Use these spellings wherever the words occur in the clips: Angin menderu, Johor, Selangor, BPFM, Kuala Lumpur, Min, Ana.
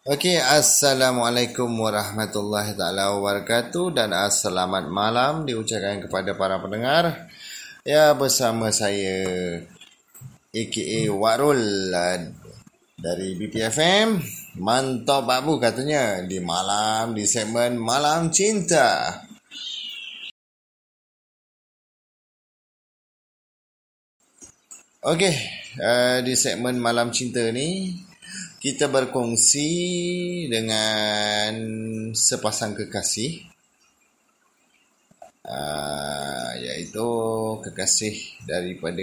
Okey, Assalamualaikum warahmatullahi taala wabarakatuh dan selamat malam diucapkan kepada para pendengar. Ya, bersama saya aka Warul dari BPFM. Mantap babu katanya di malam, di segmen Malam Cinta. Okey, di segmen Malam Cinta ni kita berkongsi dengan sepasang kekasih, iaitu kekasih daripada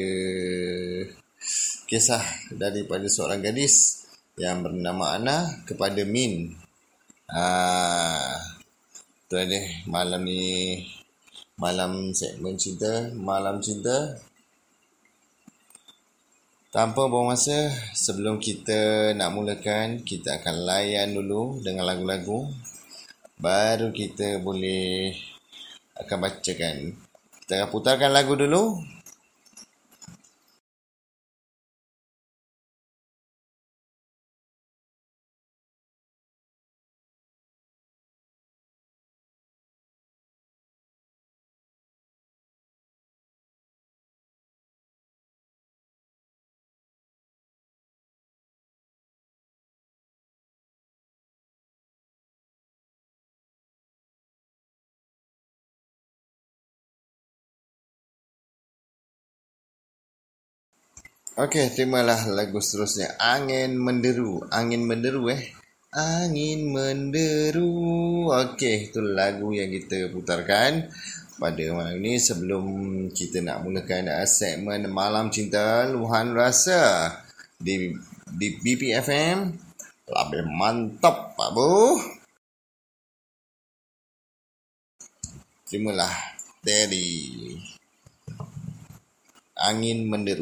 kisah daripada seorang gadis yang bernama Ana kepada Min. Itu aja malam ni, malam segmen cinta, Malam Cinta. Tanpa buang masa, sebelum kita nak mulakan, kita akan layan dulu dengan lagu-lagu. Baru kita boleh akan bacakan. Kita akan putarkan lagu dulu. Okey, terimalah lagu seterusnya, Angin Menderu. Angin menderu Angin menderu. Okey, itu lagu yang kita putarkan pada malam ini sebelum kita nak mulakan segmen Malam Cinta Luahan Rasa di BPFM. Lebih mantap, Pak Bu. Terimalah dari Angin Menderu.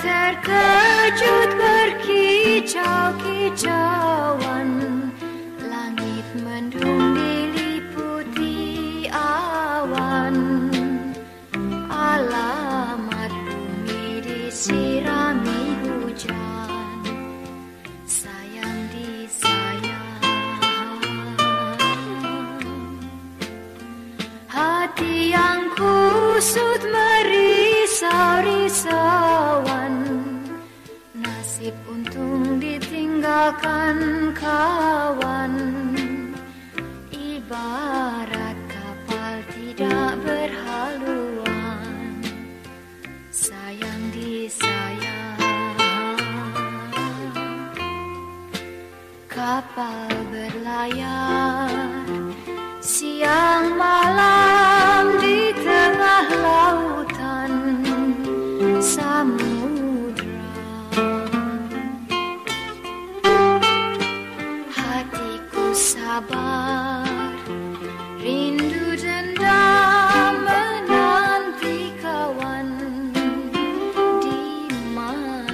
Terkejut berkicau-kicauan, langit mendung diliputi awan, alamat bumi disirami hujan, sayang disayang. Hati yang kusut merisau-risauan, nasib untung ditinggalkan kawan, ibarat kapal tidak berhaluan, sayang disayang. Kapal berlayar siang malam di tengah lautan samudra. Hatiku sabar, rindu dendam menanti kawan di mana.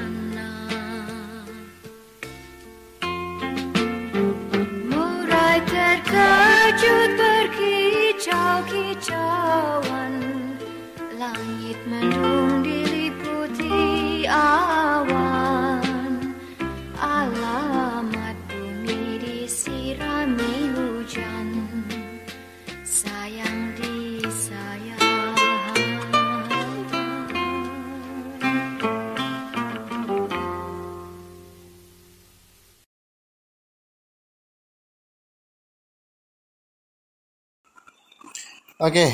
Okey,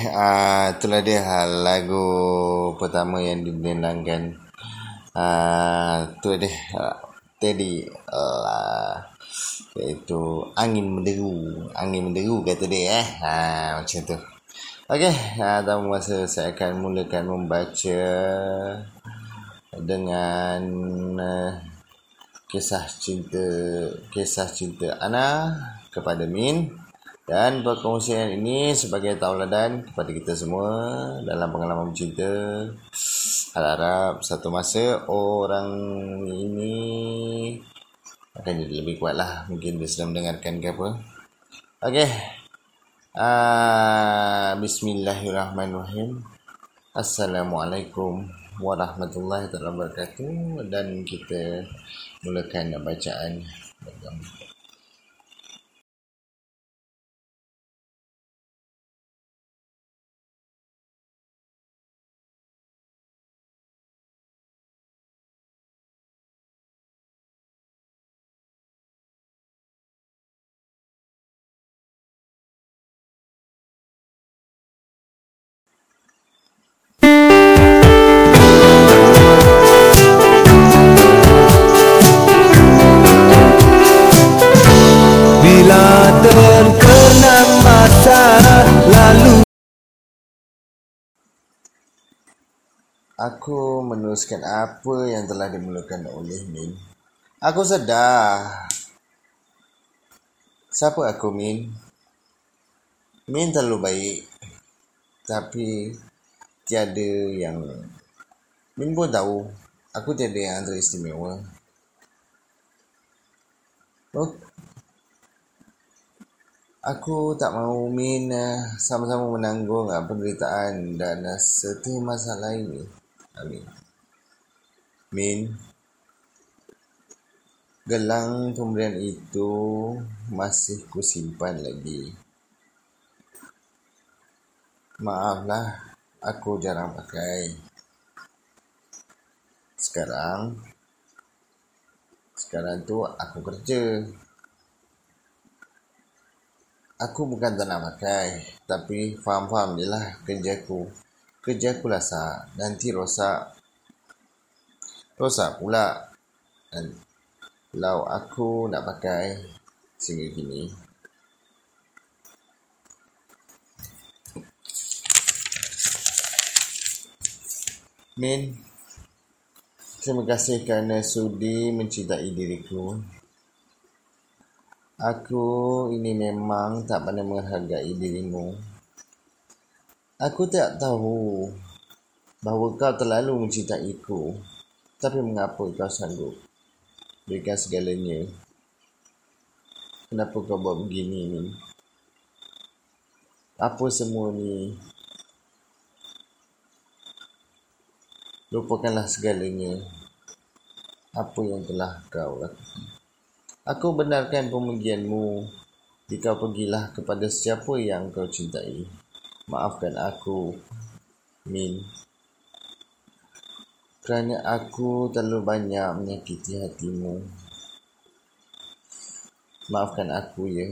itulah dia lagu pertama yang dibenangkan. Itu dia tadi iaitu Angin Menderu. Angin menderu kata dia macam tu. Okey, dalam masa saya akan mulakan membaca dengan kisah cinta Ana kepada Min. Dan perkongsian ini sebagai tauladan kepada kita semua dalam pengalaman cinta. Harap satu masa orang ini akan jadi lebih kuat lah. Mungkin dia sedang mendengarkan ke apa. Okey. Bismillahirrahmanirrahim. Assalamualaikum warahmatullahi wabarakatuh. Dan kita mulakan bacaan. Aku meneruskan apa yang telah dimulakan oleh Min. Aku sedar. Siapa aku, Min? Min terlalu baik. Tapi tiada yang... Min pun tahu. Aku tiada yang teristimewa. Oh. Aku tak mahu Min sama-sama menanggung penderitaan dan setiap masalah ini. Amin. Min, gelang pemberian itu masih ku simpan lagi. Maaflah, aku jarang pakai. Sekarang tu aku kerja. Aku bukan tak nak pakai, tapi faham-faham je lah kerjaku. Kerja aku lasak, nanti rosak. Rosak pula. Dan lau aku nak pakai sehingga kini. Min, terima kasih kerana sudi mencintai diriku. Aku ini memang tak pandai menghargai dirimu. Aku tak tahu bahawa kau terlalu mencintaiku. Tapi mengapa kau sanggup berikan segalanya? Kenapa kau buat begini ni? Apa semua ni? Lupakanlah segalanya. Apa yang telah kau lakukan. Aku benarkan pemergianmu. Jika pergilah kepada siapa yang kau cintai. Maafkan aku, Min, kerana aku terlalu banyak menyakiti hatimu. Maafkan aku, ya.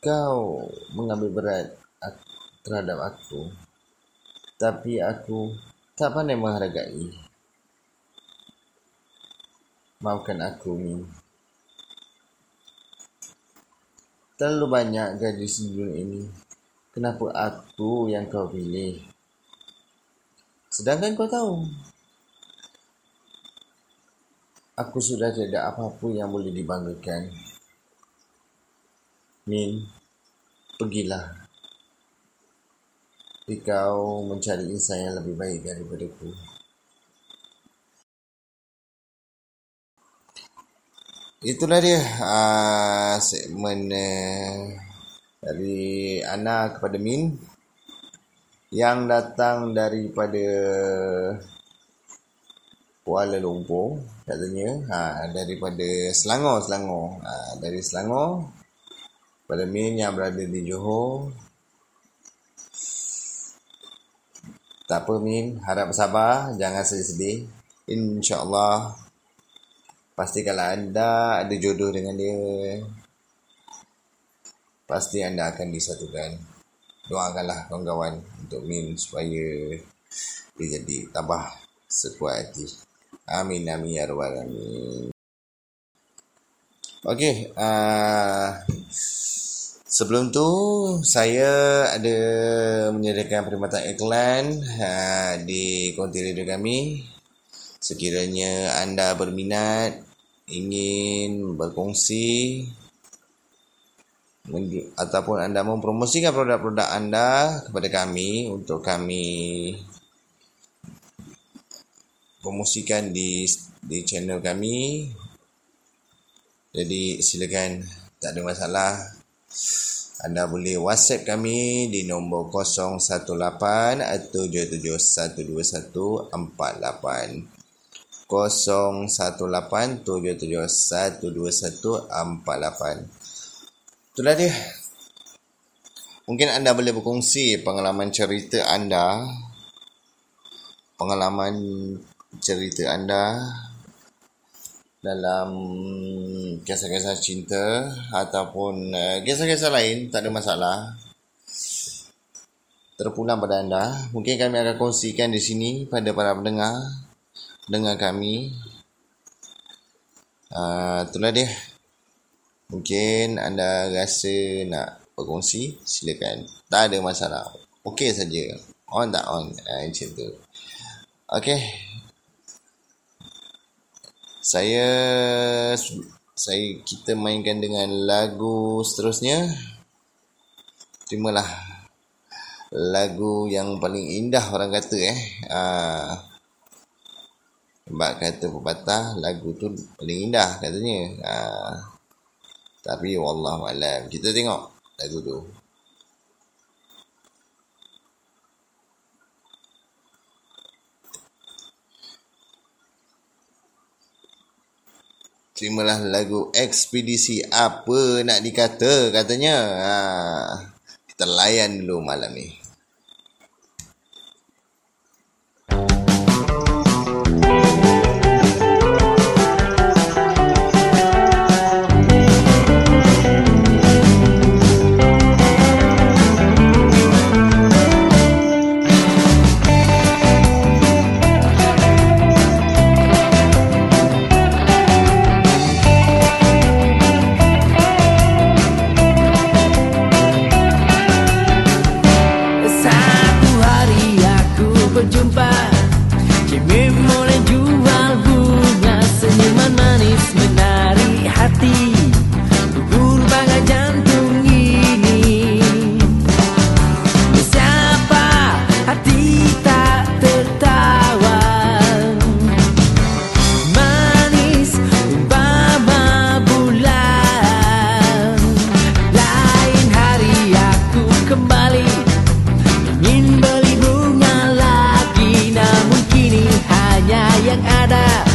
Kau mengambil berat terhadap aku. Tapi aku tak pandai menghargai. Maafkan aku, Min. Terlalu banyak gadis di dunia ini. Kenapa aku yang kau pilih? Sedangkan kau tahu, aku sudah tiada apa-apa yang boleh dibanggakan. Min, pergilah. Kau mencari insan yang lebih baik daripadaku. Itulah dia segmen dari Ana kepada Min yang datang daripada Kuala Lumpur katanya, daripada Selangor, dari Selangor kepada Min yang berada di Johor. Tak apa Min, harap sabar, jangan sedih-sedih. InsyaAllah pastikanlah anda ada jodoh dengan dia. Pasti anda akan disatukan. doakanlah kawan-kawan untuk Min supaya dia jadi tambah sekuat hati. Amin, amin, ya rabbal alamin. Okey, sebelum tu saya ada menyediakan perkhidmatan iklan di konti radio kami. Sekiranya anda berminat ingin berkongsi ataupun anda mempromosikan produk-produk anda kepada kami untuk kami promosikan di channel kami, jadi silakan, tak ada masalah. Anda boleh WhatsApp kami di nombor 018-7712148, 018-7712148. Itulah dia. Mungkin anda boleh berkongsi pengalaman cerita anda dalam kisah-kisah cinta ataupun kisah-kisah lain, tak ada masalah. Terpulang pada anda. Mungkin kami akan kongsikan di sini pada para pendengar kami. Itulah dia. Mungkin anda rasa nak berkongsi, silakan. Tak ada masalah. Okey saja. On tak on. Macam tu. Okey. Kita mainkan dengan lagu seterusnya. Terimalah lagu yang paling indah orang kata sebab kata pepatah, lagu tu paling indah katanya. Tapi wallahu alam, kita tengok lagu tu. Terimalah lagu ekspedisi apa nak dikata katanya. Kita layan dulu malam ni. Ingin beli bunga lagi, namun kini hanya yang ada